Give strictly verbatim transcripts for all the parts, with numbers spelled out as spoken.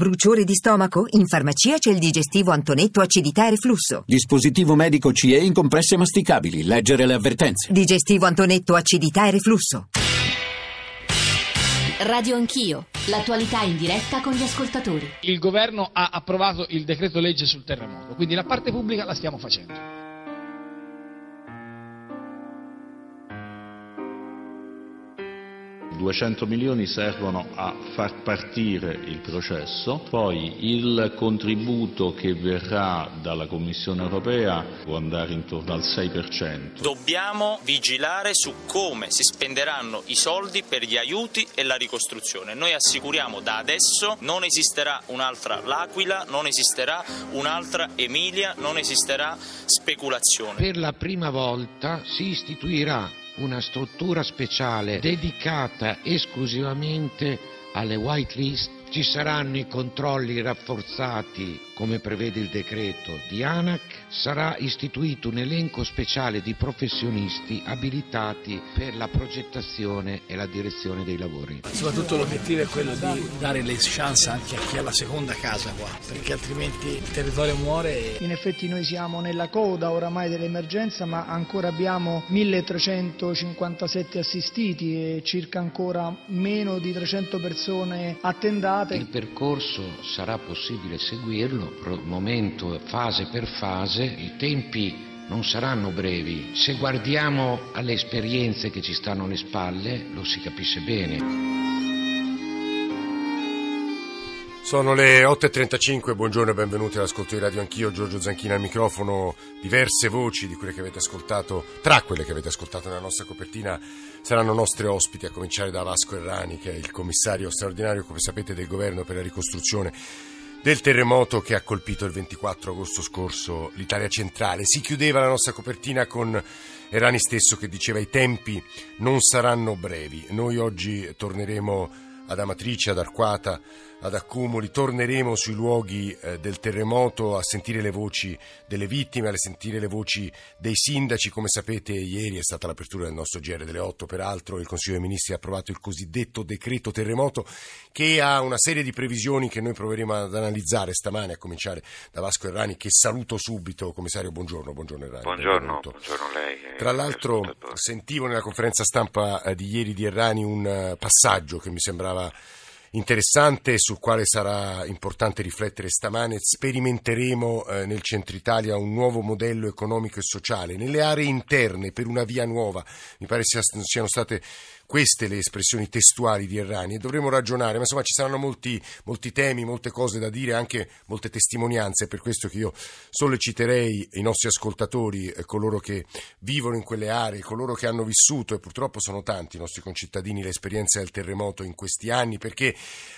Bruciore di stomaco? In farmacia c'è il digestivo Antonetto acidità e reflusso. Dispositivo medico C E in compresse masticabili. Leggere le avvertenze. Digestivo Antonetto acidità e reflusso. Radio Anch'io, l'attualità in diretta con gli ascoltatori. Il governo ha approvato il decreto legge sul terremoto, quindi la parte pubblica la stiamo facendo. duecento milioni servono a far partire il processo, poi il contributo che verrà dalla Commissione europea può andare intorno al sei per cento. Dobbiamo vigilare su come si spenderanno i soldi per gli aiuti e la ricostruzione. Noi assicuriamo da adesso non esisterà un'altra L'Aquila, non esisterà un'altra Emilia, non esisterà speculazione. Per la prima volta si istituirà una struttura speciale dedicata esclusivamente alle white list. Ci saranno i controlli rafforzati, come prevede il decreto di ANAC, sarà istituito un elenco speciale di professionisti abilitati per la progettazione e la direzione dei lavori. Soprattutto l'obiettivo è quello di dare le chance anche a chi ha la seconda casa qua, perché altrimenti il territorio muore. In effetti noi siamo nella coda oramai dell'emergenza, ma ancora abbiamo milletrecentocinquantasette assistiti e circa ancora meno di trecento persone attendate. Il percorso sarà possibile seguirlo, momento, fase per fase, i tempi non saranno brevi. Se guardiamo alle esperienze che ci stanno alle spalle, lo si capisce bene. Sono le otto e trentacinque, buongiorno e benvenuti all'ascolto di Radio Anch'io, Giorgio Zanchini al microfono. Diverse voci di quelle che avete ascoltato, tra quelle che avete ascoltato nella nostra copertina, saranno nostri ospiti, a cominciare da Vasco Errani, che è il commissario straordinario, come sapete, del governo per la ricostruzione del terremoto che ha colpito il ventiquattro agosto scorso l'Italia centrale. Si chiudeva la nostra copertina con Errani stesso che diceva i tempi non saranno brevi. Noi oggi torneremo ad Amatrice, ad Arquata, ad Accumoli, torneremo sui luoghi del terremoto a sentire le voci delle vittime, a sentire le voci dei sindaci. Come sapete, ieri è stata l'apertura del nostro G R delle otto, peraltro il Consiglio dei Ministri ha approvato il cosiddetto decreto terremoto, che ha una serie di previsioni che noi proveremo ad analizzare stamane, a cominciare da Vasco Errani, che saluto subito. Commissario, buongiorno. Buongiorno Errani. Buongiorno, buongiorno a lei. Tra l'altro sentivo nella conferenza stampa di ieri di Errani un passaggio che mi sembrava interessante, sul quale sarà importante riflettere stamane. Sperimenteremo eh, nel centro Italia un nuovo modello economico e sociale nelle aree interne per una via nuova. Mi pare sia, siano state queste le espressioni testuali di Errani, e dovremo ragionare, ma insomma ci saranno molti, molti temi, molte cose da dire, anche molte testimonianze. Per questo che io solleciterei i nostri ascoltatori, coloro che vivono in quelle aree, coloro che hanno vissuto, e purtroppo sono tanti i nostri concittadini, l'esperienza del terremoto in questi anni, perché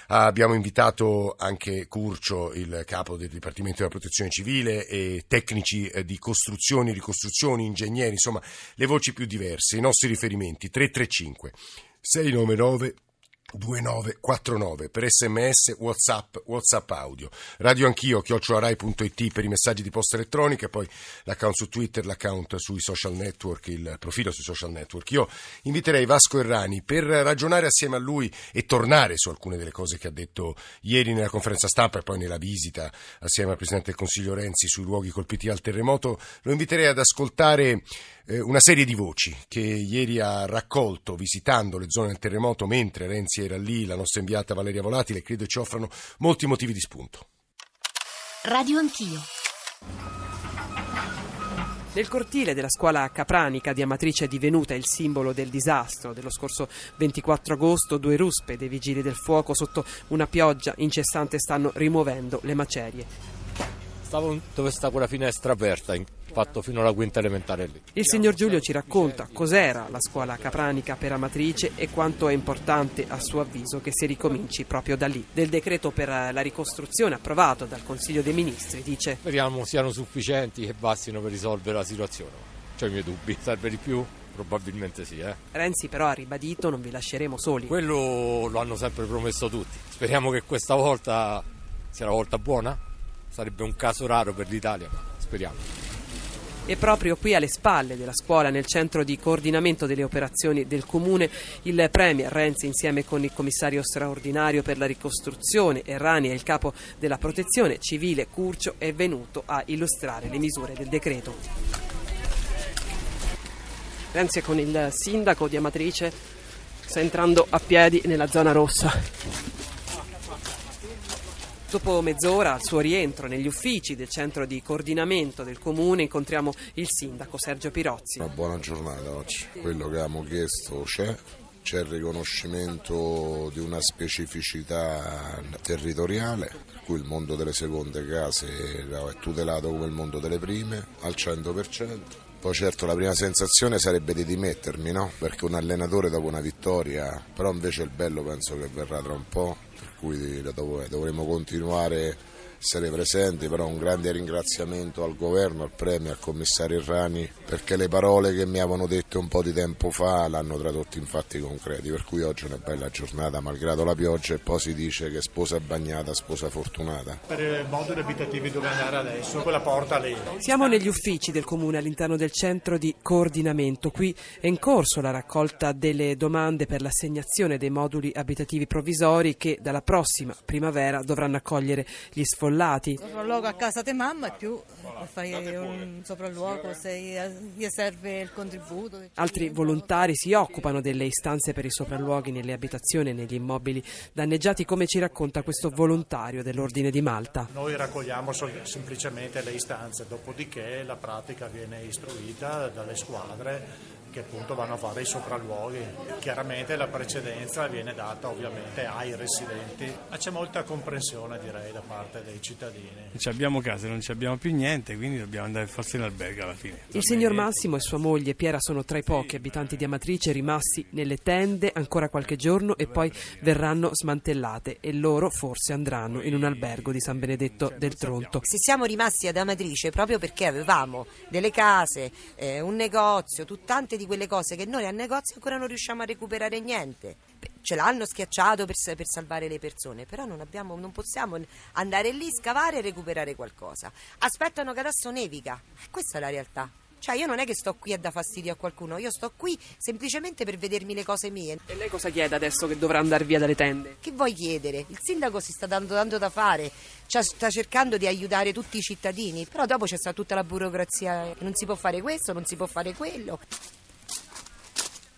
abbiamo invitato anche Curcio, il capo del Dipartimento della Protezione Civile, e tecnici di costruzioni, ricostruzioni, ingegneri, insomma le voci più diverse, i nostri riferimenti tre tre cinque sei nove nove due nove quattro nove per sms, whatsapp, whatsapp audio, radio anch'io chiocciola rai punto it per i messaggi di posta elettronica, e poi l'account su Twitter, l'account sui social network, il profilo sui social network. Io inviterei Vasco Errani per ragionare assieme a lui e tornare su alcune delle cose che ha detto ieri nella conferenza stampa e poi nella visita assieme al Presidente del Consiglio Renzi sui luoghi colpiti dal terremoto. Lo inviterei ad ascoltare una serie di voci che ieri ha raccolto visitando le zone del terremoto mentre Renzi era lì, la nostra inviata Valeria Volatile, credo ci offrano molti motivi di spunto. Radio Anch'io. Nel cortile della scuola capranica di Amatrice, divenuta il simbolo del disastro dello scorso ventiquattro agosto, due ruspe dei vigili del fuoco sotto una pioggia incessante stanno rimuovendo le macerie. Stavo dove sta quella finestra aperta, fatto fino alla quinta elementare lì. Il signor Giulio ci racconta cos'era la scuola capranica per Amatrice e quanto è importante a suo avviso che si ricominci proprio da lì. Del decreto per la ricostruzione approvato dal Consiglio dei Ministri dice: speriamo siano sufficienti e bastino per risolvere la situazione. C'ho i miei dubbi, serve di più? Probabilmente sì. eh. Renzi però ha ribadito: non vi lasceremo soli. Quello lo hanno sempre promesso tutti. Speriamo che questa volta sia la volta buona. Sarebbe un caso raro per l'Italia, ma speriamo. E proprio qui alle spalle della scuola, nel centro di coordinamento delle operazioni del Comune, il Premier Renzi insieme con il commissario straordinario per la ricostruzione Errani e il capo della protezione civile Curcio è venuto a illustrare le misure del decreto. Renzi è con il sindaco di Amatrice, sta entrando a piedi nella zona rossa. Dopo mezz'ora, al suo rientro negli uffici del centro di coordinamento del Comune, incontriamo il sindaco Sergio Pirozzi. Una buona giornata oggi. Quello che abbiamo chiesto c'è, c'è il riconoscimento di una specificità territoriale, per cui il mondo delle seconde case è tutelato come il mondo delle prime al cento per cento. Poi certo la prima sensazione sarebbe di dimettermi, no? Perché un allenatore dopo una vittoria, però invece il bello penso che verrà tra un po', per cui dovremo continuare a essere presenti, però un grande ringraziamento al governo, al Premier, al commissario Errani, perché le parole che mi avevano detto un po' di tempo fa l'hanno tradotto in fatti concreti, per cui oggi è una bella giornata, malgrado la pioggia, e poi si dice che sposa bagnata, sposa fortunata. Per il mondo degli abitativi dove andare adesso, quella porta lì. Siamo negli uffici del Comune all'interno del centro di coordinamento, qui è in corso la raccolta delle domande per l'assegnazione dei moduli abitativi provvisori che dalla prossima primavera dovranno accogliere gli sfollati. Sopralluogo a casa di mamma e più per fare un sopralluogo se gli serve il contributo. Altri volontari si occupano delle istanze per i sopralluoghi nelle abitazioni e negli immobili danneggiati, come ci racconta questo volontario dell'Ordine di Malta. Noi raccogliamo semplicemente le istanze, dopodiché la pratica viene istruita dalle squadre che appunto vanno a fare i sopralluoghi. Chiaramente la precedenza viene data ovviamente ai residenti, ma c'è molta comprensione direi da parte dei cittadini. Non ci abbiamo case, non ci abbiamo più niente, quindi dobbiamo andare forse in albergo alla fine. Il signor Massimo e sua moglie Piera sono tra i pochi abitanti di Amatrice rimasti nelle tende ancora qualche giorno e poi verranno smantellate e loro forse andranno in un albergo di San Benedetto del Tronto. Se siamo rimasti ad Amatrice proprio perché avevamo delle case, eh, un negozio, tante di quelle cose che noi al negozio ancora non riusciamo a recuperare niente. Ce l'hanno schiacciato per, per salvare le persone, però non, abbiamo, non possiamo andare lì, scavare e recuperare qualcosa. Aspettano che adesso nevica, questa è la realtà. Cioè io non è che sto qui a dare fastidio a qualcuno, io sto qui semplicemente per vedermi le cose mie. E lei cosa chiede adesso che dovrà andare via dalle tende? Che vuoi chiedere? Il sindaco si sta dando tanto da fare, cioè, sta cercando di aiutare tutti i cittadini, però dopo c'è stata tutta la burocrazia, non si può fare questo, non si può fare quello.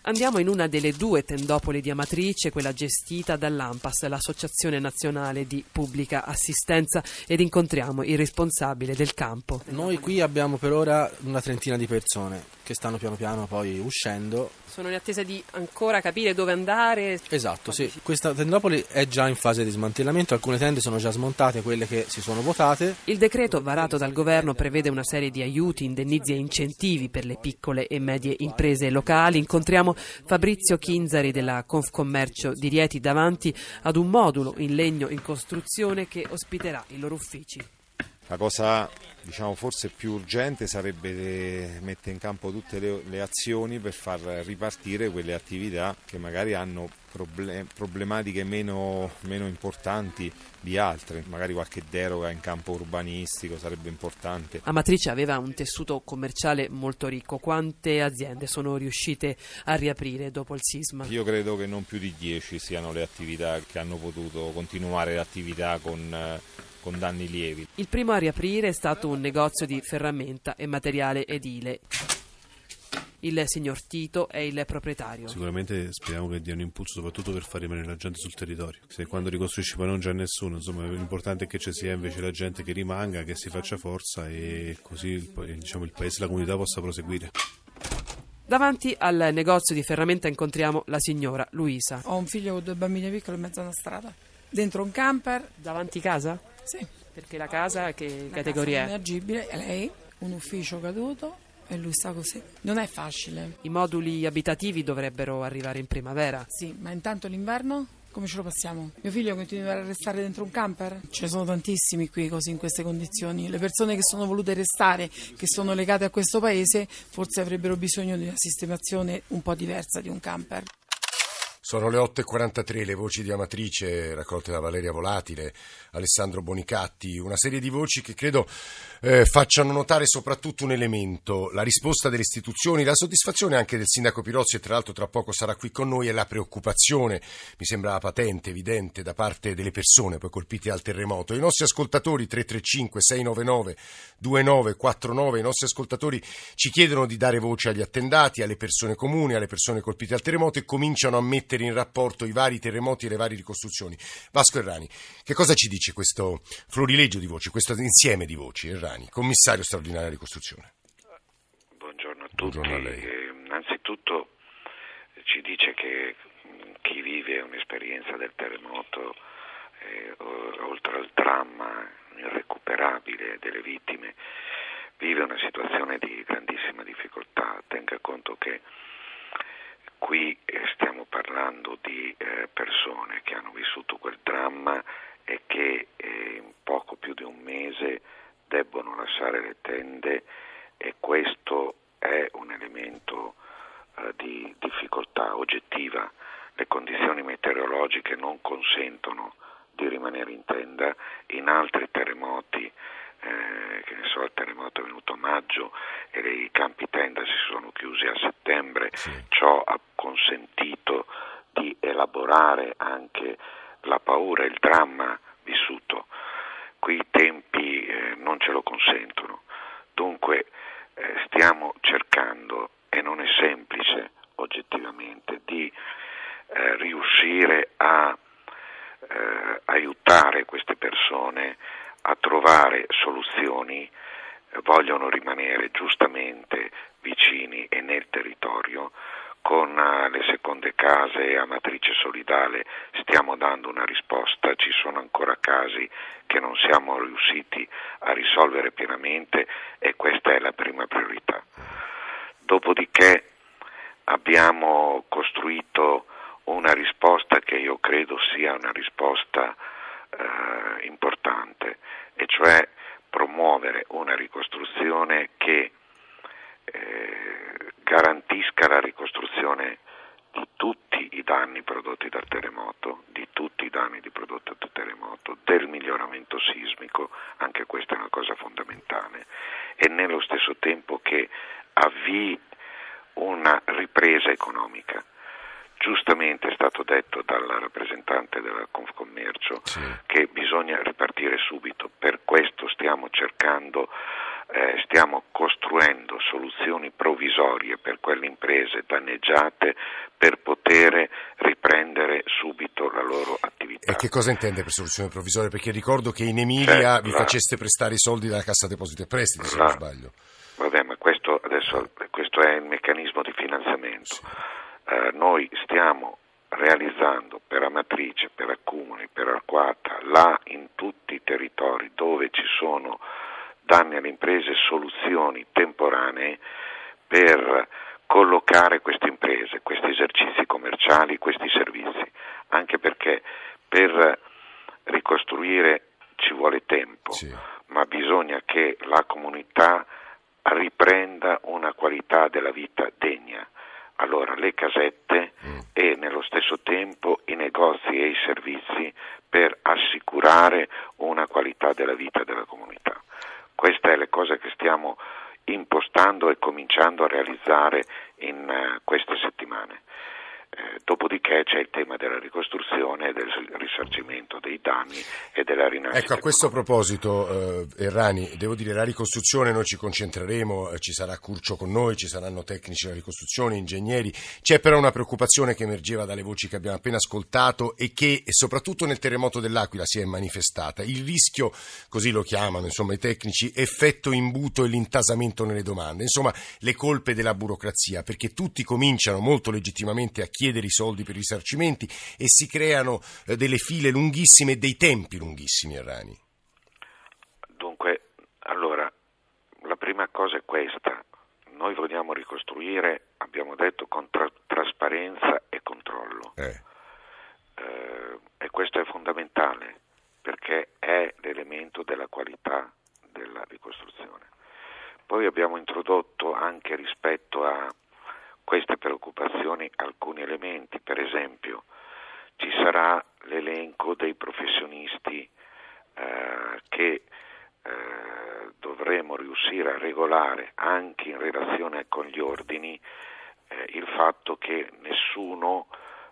Andiamo in una delle due tendopoli di Amatrice, quella gestita dall'ANPAS, l'Associazione Nazionale di Pubblica Assistenza, ed incontriamo il responsabile del campo. Noi qui abbiamo per ora una trentina di persone che stanno piano piano poi uscendo. Sono in attesa di ancora capire dove andare. Esatto, sì. Questa tendopoli è già in fase di smantellamento, alcune tende sono già smontate, quelle che si sono votate. Il decreto varato dal governo prevede una serie di aiuti, indennizi e incentivi per le piccole e medie imprese locali. Incontriamo Fabrizio Chinzari della Confcommercio di Rieti davanti ad un modulo in legno in costruzione che ospiterà i loro uffici. La cosa diciamo forse più urgente sarebbe mettere in campo tutte le, le azioni per far ripartire quelle attività che magari hanno problem, problematiche meno, meno importanti di altre, magari qualche deroga in campo urbanistico sarebbe importante. Amatrice aveva un tessuto commerciale molto ricco, quante aziende sono riuscite a riaprire dopo il sisma? Io credo che non più di dieci siano le attività che hanno potuto continuare l'attività con... con danni lievi. Il primo a riaprire è stato un negozio di ferramenta e materiale edile. Il signor Tito è il proprietario. Sicuramente speriamo che dia un impulso soprattutto per far rimanere la gente sul territorio. Se quando ricostruisci poi non c'è nessuno, insomma, l'importante è che ci sia invece la gente che rimanga, che si faccia forza e così diciamo, il paese e la comunità possa proseguire. Davanti al negozio di ferramenta incontriamo la signora Luisa. Ho un figlio con due bambine piccole in mezzo a una strada, dentro un camper. Davanti casa? Sì. Perché la casa che la categoria casa è? Inagibile, è lei, un ufficio caduto e lui sta così. Non è facile. I moduli abitativi dovrebbero arrivare in primavera. Sì, ma intanto l'inverno come ce lo passiamo? Mio figlio continuerà a restare dentro un camper? Ce ne sono tantissimi qui così in queste condizioni. Le persone che sono volute restare, che sono legate a questo paese, forse avrebbero bisogno di una sistemazione un po' diversa di un camper. Sono le otto e quarantatré, le voci di Amatrice raccolte da Valeria Volatile, Alessandro Bonicatti, una serie di voci che credo eh, facciano notare soprattutto un elemento, la risposta delle istituzioni, la soddisfazione anche del sindaco Pirozzi, e tra l'altro tra poco sarà qui con noi, e la preoccupazione, mi sembra patente, evidente, da parte delle persone poi colpite dal terremoto. I nostri ascoltatori tre tre cinque sei nove nove due nove quattro nove, i nostri ascoltatori ci chiedono di dare voce agli attendati, alle persone comuni, alle persone colpite dal terremoto, e cominciano a mettere in rapporto i vari terremoti e le varie ricostruzioni. Vasco Errani, che cosa ci dice questo florilegio di voci, questo insieme di voci? Errani, commissario straordinario alla ricostruzione. Buongiorno a tutti. Buongiorno a lei. Eh, innanzitutto ci dice che chi vive un'esperienza del terremoto, eh, oltre al dramma irrecuperabile delle vittime, vive una situazione di grandissima difficoltà. Tenga conto che qui stiamo parlando di persone che hanno vissuto quel dramma e che in poco più di un mese debbono lasciare le tende, e questo è un elemento di difficoltà oggettiva. Le condizioni meteorologiche non consentono di rimanere in tenda. In altri terremoti, Eh, che ne so, il terremoto è venuto a maggio e i campi tenda si sono chiusi a settembre, sì. Ciò ha consentito di elaborare anche la paura e il dramma vissuto. Qui i tempi eh, non ce lo consentono, dunque eh, stiamo cercando, e non è semplice oggettivamente, di eh, riuscire a eh, aiutare queste persone a trovare soluzioni. Vogliono rimanere giustamente vicini e nel territorio. Con le seconde case a matrice solidale stiamo dando una risposta, ci sono ancora casi che non siamo riusciti a risolvere pienamente, e questa è la prima priorità. Dopodiché abbiamo costruito una risposta che io credo sia una risposta Eh, importante, e cioè promuovere una ricostruzione che eh, garantisca la ricostruzione di tutti i danni prodotti dal terremoto, di tutti i danni prodotti dal terremoto, del miglioramento sismico, anche questa è una cosa fondamentale, e nello stesso tempo che avvii una ripresa economica. Giustamente è stato detto dal rappresentante della Confcommercio, sì, che bisogna ripartire subito. Per questo stiamo cercando, eh, stiamo costruendo soluzioni provvisorie per quelle imprese danneggiate, per poter riprendere subito la loro attività. E che cosa intende per soluzione provvisoria? Perché ricordo che in Emilia C'è vi la... faceste prestare i soldi dalla Cassa Depositi e Prestiti, se la... non sbaglio. Vabbè, ma questo, adesso, questo è il meccanismo di finanziamento. Sì. Eh, noi stiamo realizzando per Amatrice, per Accumoli, per Arquata, là in tutti i territori dove ci sono danni alle imprese, soluzioni temporanee per collocare queste imprese, questi esercizi commerciali, questi servizi, anche perché per ricostruire ci vuole tempo, sì, ma bisogna che la comunità riprenda una qualità della vita degna. Allora, le casette mm. e nello stesso tempo i negozi e i servizi, per assicurare una qualità della vita della comunità. Questa è la cosa che stiamo impostando e cominciando a realizzare in uh, queste settimane. Eh, dopodiché c'è il tema della ricostruzione e del risarcimento dei danni e della rinascita. Ecco, a questo proposito, eh, Errani, devo dire, la ricostruzione noi ci concentreremo, eh, ci sarà Curcio con noi, ci saranno tecnici della ricostruzione, ingegneri. C'è però una preoccupazione che emergeva dalle voci che abbiamo appena ascoltato, e che e soprattutto nel terremoto dell'Aquila si è manifestata: il rischio, così lo chiamano insomma i tecnici, effetto imbuto e l'intasamento nelle domande, insomma le colpe della burocrazia, perché tutti cominciano molto legittimamente a chiedere chiedere i soldi per i risarcimenti e si creano delle file lunghissime e dei tempi lunghissimi. Errani, dunque, allora, la prima cosa è questa: noi vogliamo ricostruire, abbiamo detto, con tra- trasparenza e controllo, eh. Eh, e questo è fondamentale, perché è l'elemento della qualità della ricostruzione. Poi abbiamo introdotto anche, rispetto a queste preoccupazioni alcuni elementi. Per esempio, ci sarà l'elenco dei professionisti eh, che eh, dovremo riuscire a regolare anche in relazione con gli ordini eh, il fatto che nessuno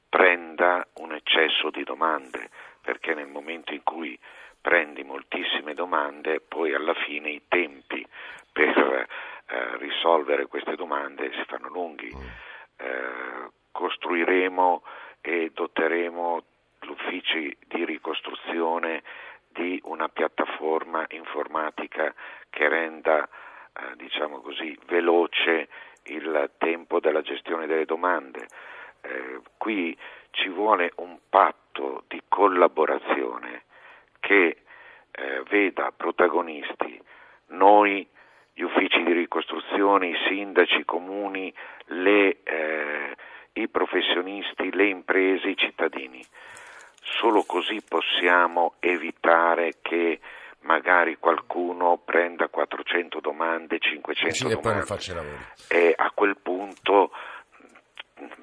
prenda un eccesso di domande, perché nel momento in cui prendi moltissime domande, poi alla fine i tempi per eh, risolvere queste domande si fanno lunghi. Eh, costruiremo e doteremo gli uffici di ricostruzione di una piattaforma informatica che renda, eh, diciamo così, veloce il tempo della gestione delle domande. Eh, qui ci vuole un patto di collaborazione che eh, veda protagonisti noi, gli uffici di ricostruzione, i sindaci, i comuni, le, eh, i professionisti, le imprese, i cittadini. Solo così possiamo evitare che magari qualcuno prenda quattrocento domande, cinquecento domande. E poi non faccia i lavori. E a quel punto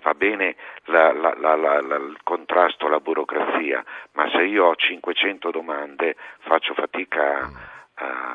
va bene la, la, la, la, la, il contrasto alla burocrazia, ma se io ho cinquecento domande faccio fatica a,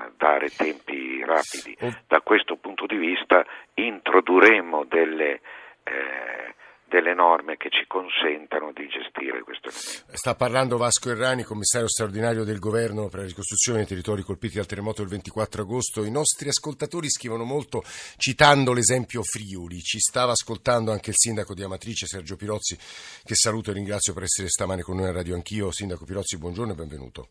a dare tempi rapidi. Da questo punto di vista introdurremo delle, eh, delle norme che ci consentano di gestire questo elemento. Sta parlando Vasco Errani, commissario straordinario del governo per la ricostruzione dei territori colpiti dal terremoto del ventiquattro agosto. I nostri ascoltatori scrivono molto citando l'esempio Friuli. Ci stava ascoltando anche il sindaco di Amatrice, Sergio Pirozzi, che saluto e ringrazio per essere stamane con noi a Radio Anch'io. Sindaco Pirozzi, buongiorno e benvenuto.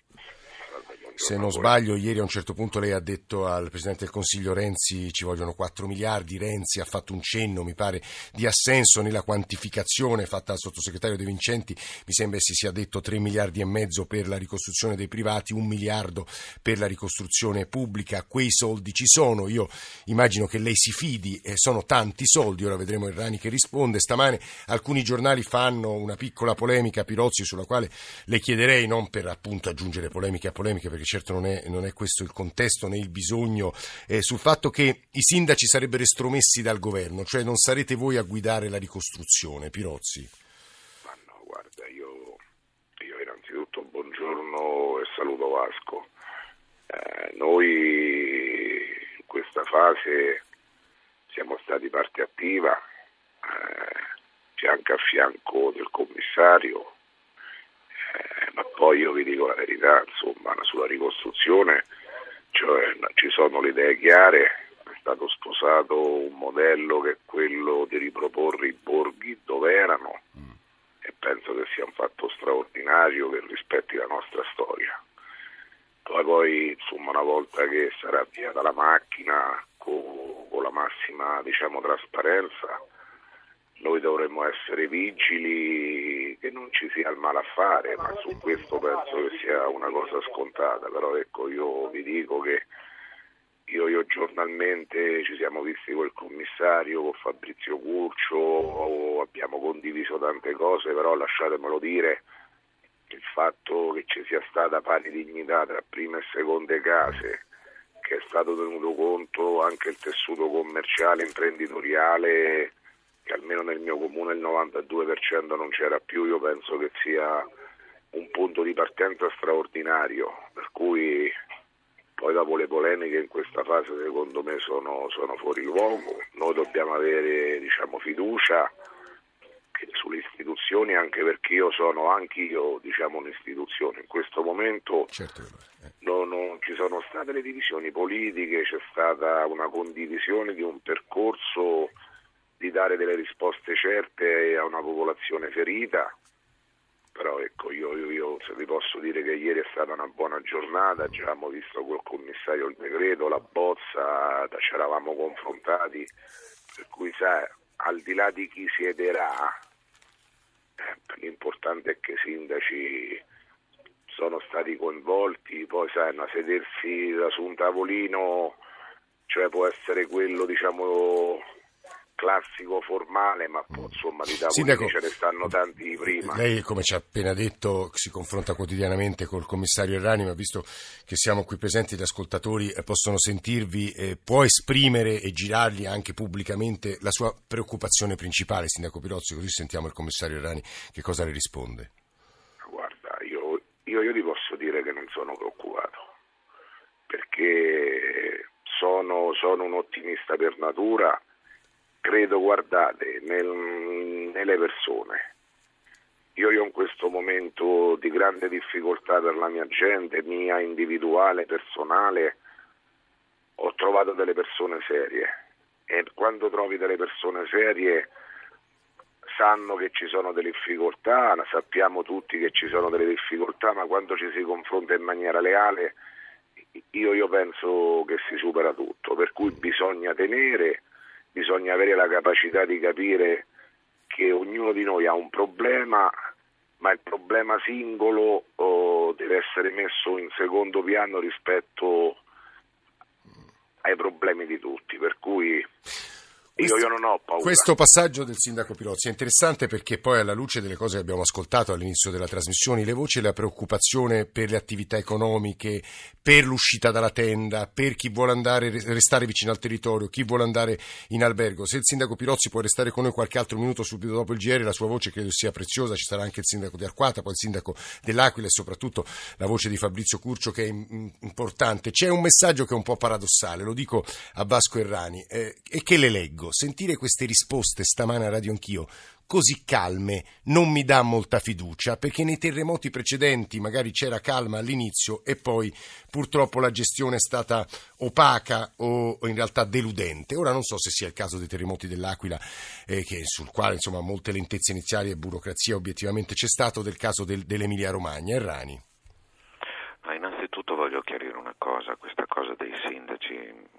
Se non sbaglio, ieri a un certo punto lei ha detto al Presidente del Consiglio Renzi ci vogliono quattro miliardi, Renzi ha fatto un cenno, mi pare, di assenso nella quantificazione fatta al sottosegretario De Vincenti, mi sembra si sia detto tre miliardi e mezzo per la ricostruzione dei privati, un miliardo per la ricostruzione pubblica, quei soldi ci sono, io immagino che lei si fidi, eh, sono tanti soldi, ora vedremo Errani che risponde. Stamane alcuni giornali fanno una piccola polemica, Pirozzi, sulla quale le chiederei, non per appunto aggiungere polemiche a polemiche, perché certo non è, non è questo il contesto né il bisogno, eh, sul fatto che i sindaci sarebbero estromessi dal governo, cioè non sarete voi a guidare la ricostruzione. Pirozzi. Ma no, guarda, io, io innanzitutto buongiorno e saluto Vasco. Eh, noi in questa fase siamo stati parte attiva, eh, fianco a fianco del commissario. Eh, ma poi io vi dico la verità, insomma, sulla ricostruzione, cioè, ci sono le idee chiare, è stato sposato un modello che è quello di riproporre i borghi dove erano mm. e penso che sia un fatto straordinario che rispetti la nostra storia. Poi, poi insomma, una volta che sarà avviata la macchina con, con la massima, diciamo, trasparenza, noi dovremmo essere vigili che non ci sia il malaffare, ma su questo penso che sia una cosa scontata. Però ecco, io vi dico che io, io giornalmente ci siamo visti col commissario, con Fabrizio Curcio, abbiamo condiviso tante cose, però lasciatemelo dire, il fatto che ci sia stata pari dignità tra prime e seconde case, che è stato tenuto conto anche il tessuto commerciale, imprenditoriale, che almeno nel mio comune il novantadue per cento non c'era più, io penso che sia un punto di partenza straordinario, per cui poi dopo le polemiche in questa fase secondo me sono, sono fuori luogo. Noi dobbiamo avere, diciamo, fiducia sulle istituzioni, anche perché io sono anche io diciamo un'istituzione in questo momento. Certo. non, non ci sono state le divisioni politiche, c'è stata una condivisione di un percorso di dare delle risposte certe a una popolazione ferita. Però ecco, io, io, io se vi posso dire che ieri è stata una buona giornata, già abbiamo visto col commissario il decreto, la bozza, ci eravamo confrontati, per cui sai, al di là di chi siederà, eh, l'importante è che i sindaci sono stati coinvolti, poi sai, a sedersi da su un tavolino, cioè può essere quello, diciamo, classico formale, ma mm. insomma di tavoli ce ne stanno tanti prima. Lei, come ci ha appena detto, si confronta quotidianamente col commissario Errani, ma visto che siamo qui presenti, gli ascoltatori possono sentirvi, eh, può esprimere e girargli anche pubblicamente la sua preoccupazione principale, sindaco Pirozzi, così sentiamo il commissario Errani che cosa le risponde. Guarda, io, io, io ti posso dire che non sono preoccupato, perché sono, sono un ottimista per natura. Credo, guardate, nel, nelle persone. Io, io in questo momento di grande difficoltà per la mia gente, mia individuale, personale, ho trovato delle persone serie, e quando trovi delle persone serie sanno che ci sono delle difficoltà, sappiamo tutti che ci sono delle difficoltà, ma quando ci si confronta in maniera leale, io, io penso che si supera tutto, per cui bisogna tenere... Bisogna avere la capacità di capire che ognuno di noi ha un problema, ma il problema singolo oh, deve essere messo in secondo piano rispetto ai problemi di tutti, per cui... Questo, io non ho paura. Questo passaggio del sindaco Pirozzi è interessante, perché poi, alla luce delle cose che abbiamo ascoltato all'inizio della trasmissione, le voci e la preoccupazione per le attività economiche, per l'uscita dalla tenda, per chi vuole andare restare vicino al territorio, chi vuole andare in albergo. Se il sindaco Pirozzi può restare con noi qualche altro minuto subito dopo il G R, la sua voce credo sia preziosa. Ci sarà anche il sindaco di Arquata, poi il sindaco dell'Aquila e soprattutto la voce di Fabrizio Curcio, che è importante. C'è un messaggio che è un po' paradossale, lo dico a Vasco Errani, eh, e che le leggo. Sentire queste risposte stamana a Radio Anch'io così calme non mi dà molta fiducia, perché nei terremoti precedenti magari c'era calma all'inizio e poi purtroppo la gestione è stata opaca o in realtà deludente. Ora non so se sia il caso dei terremoti dell'Aquila, eh, che, sul quale insomma molte lentezze iniziali e burocrazia obiettivamente c'è stato, del caso del, dell'Emilia Romagna. Errani. Ma innanzitutto voglio chiarire una cosa, questa cosa dei sindaci.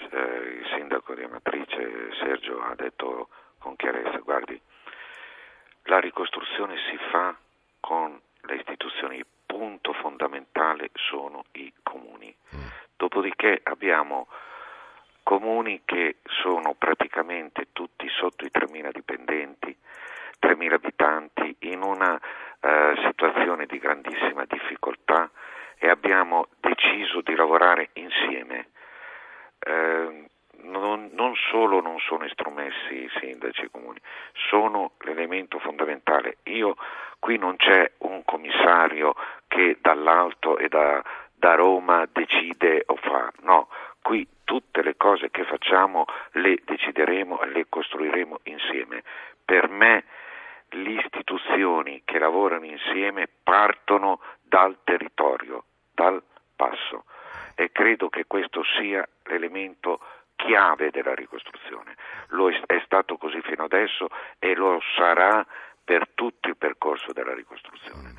Il sindaco di Amatrice, Sergio, ha detto con chiarezza: guardi, la ricostruzione si fa con le istituzioni, il punto fondamentale sono i comuni. Dopodiché abbiamo comuni che sono praticamente tutti sotto i tremila dipendenti, tremila abitanti, in una eh, situazione di grandissima difficoltà, e abbiamo deciso di lavorare insieme. Eh, non, non solo non sono estromessi i sindaci e i comuni, sono l'elemento fondamentale. Io qui non c'è un commissario che dall'alto e da, da Roma decide o fa, no, qui tutte le cose che facciamo le decideremo e le costruiremo insieme. Per me le istituzioni che lavorano insieme partono dal territorio, dal passo, e credo che questo sia l'elemento chiave della ricostruzione. Lo è stato così fino adesso e lo sarà per tutto il percorso della ricostruzione.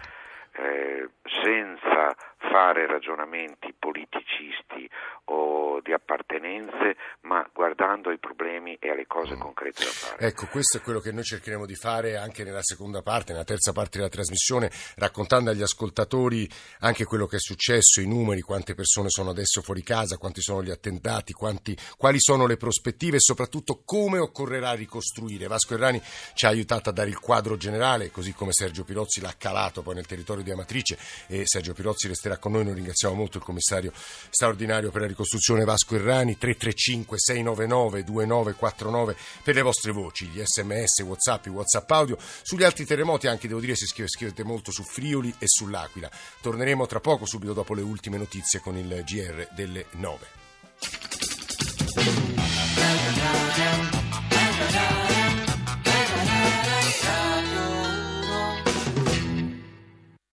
Eh, senza fare ragionamenti politicisti o di appartenenze, ma guardando ai problemi e alle cose mm. concrete da fare. Ecco, questo è quello che noi cercheremo di fare anche nella seconda parte, nella terza parte della trasmissione, raccontando agli ascoltatori anche quello che è successo, i numeri, quante persone sono adesso fuori casa, quanti sono gli attentati, quanti, quali sono le prospettive e soprattutto come occorrerà ricostruire. Vasco Errani ci ha aiutato a dare il quadro generale, così come Sergio Pirozzi l'ha calato poi nel territorio di Amatrice, e Sergio Pirozzi resterà con noi. Noi ringraziamo molto il commissario straordinario per la ricostruzione Vasco Errani. Tre tre cinque sei nove nove due nove quattro nove per le vostre voci, gli sms, whatsapp, whatsapp audio. Sugli altri terremoti anche devo dire si scrive, scrivete molto su Friuli e sull'Aquila. Torneremo tra poco, subito dopo le ultime notizie, con il G R delle nove.